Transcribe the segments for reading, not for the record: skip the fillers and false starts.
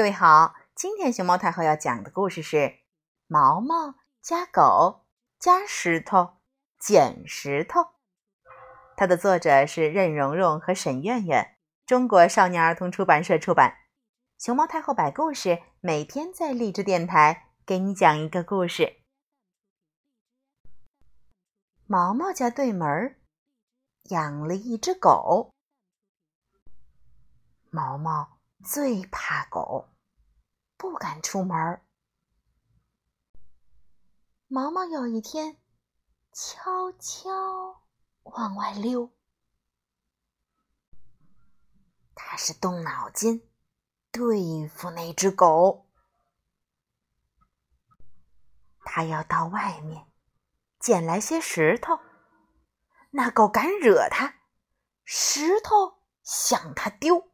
各位好，今天熊猫太后要讲的故事是毛毛加狗加石头捡石头。它的作者是任蓉蓉和沈苑苑，中国少年儿童出版社出版。熊猫太后摆故事，每天在荔枝电台给你讲一个故事。毛毛家对门养了一只狗。毛毛最怕狗，不敢出门。毛毛有一天悄悄往外溜，他是动脑筋对付那只狗。他要到外面捡来些石头，那狗敢惹他，石头向他丢。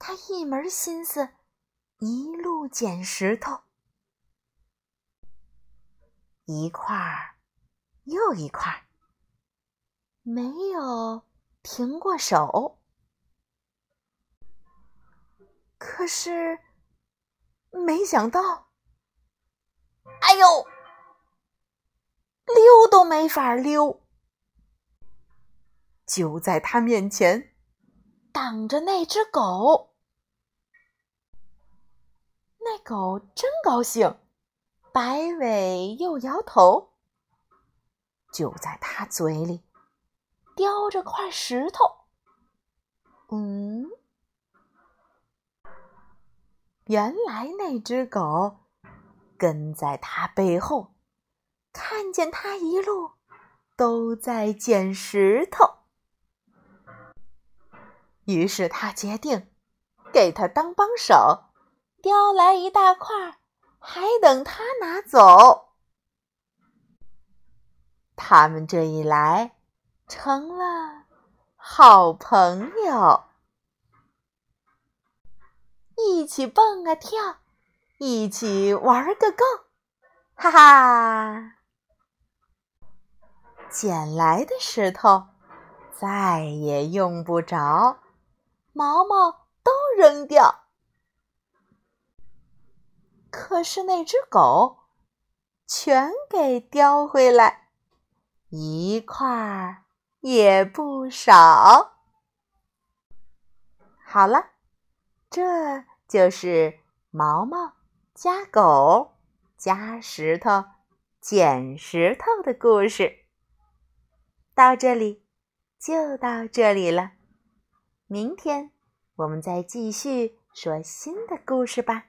他一门心思一路捡石头，一块儿又一块儿，没有停过手。可是没想到，哎呦，溜都没法溜。就在他面前挡着那只狗。那狗真高兴，摆尾又摇头。就在他嘴里叼着块石头，原来那只狗跟在他背后，看见他一路都在捡石头，于是他决定给他当帮手。叼来一大块，还等他拿走。他们这一来成了好朋友，一起蹦啊跳，一起玩个够，哈哈！捡来的石头再也用不着，毛毛都扔掉。可是那只狗全给叼回来，一块也不少。好了，这就是毛毛加狗加石头捡石头的故事。到这里就到这里了，明天我们再继续说新的故事吧。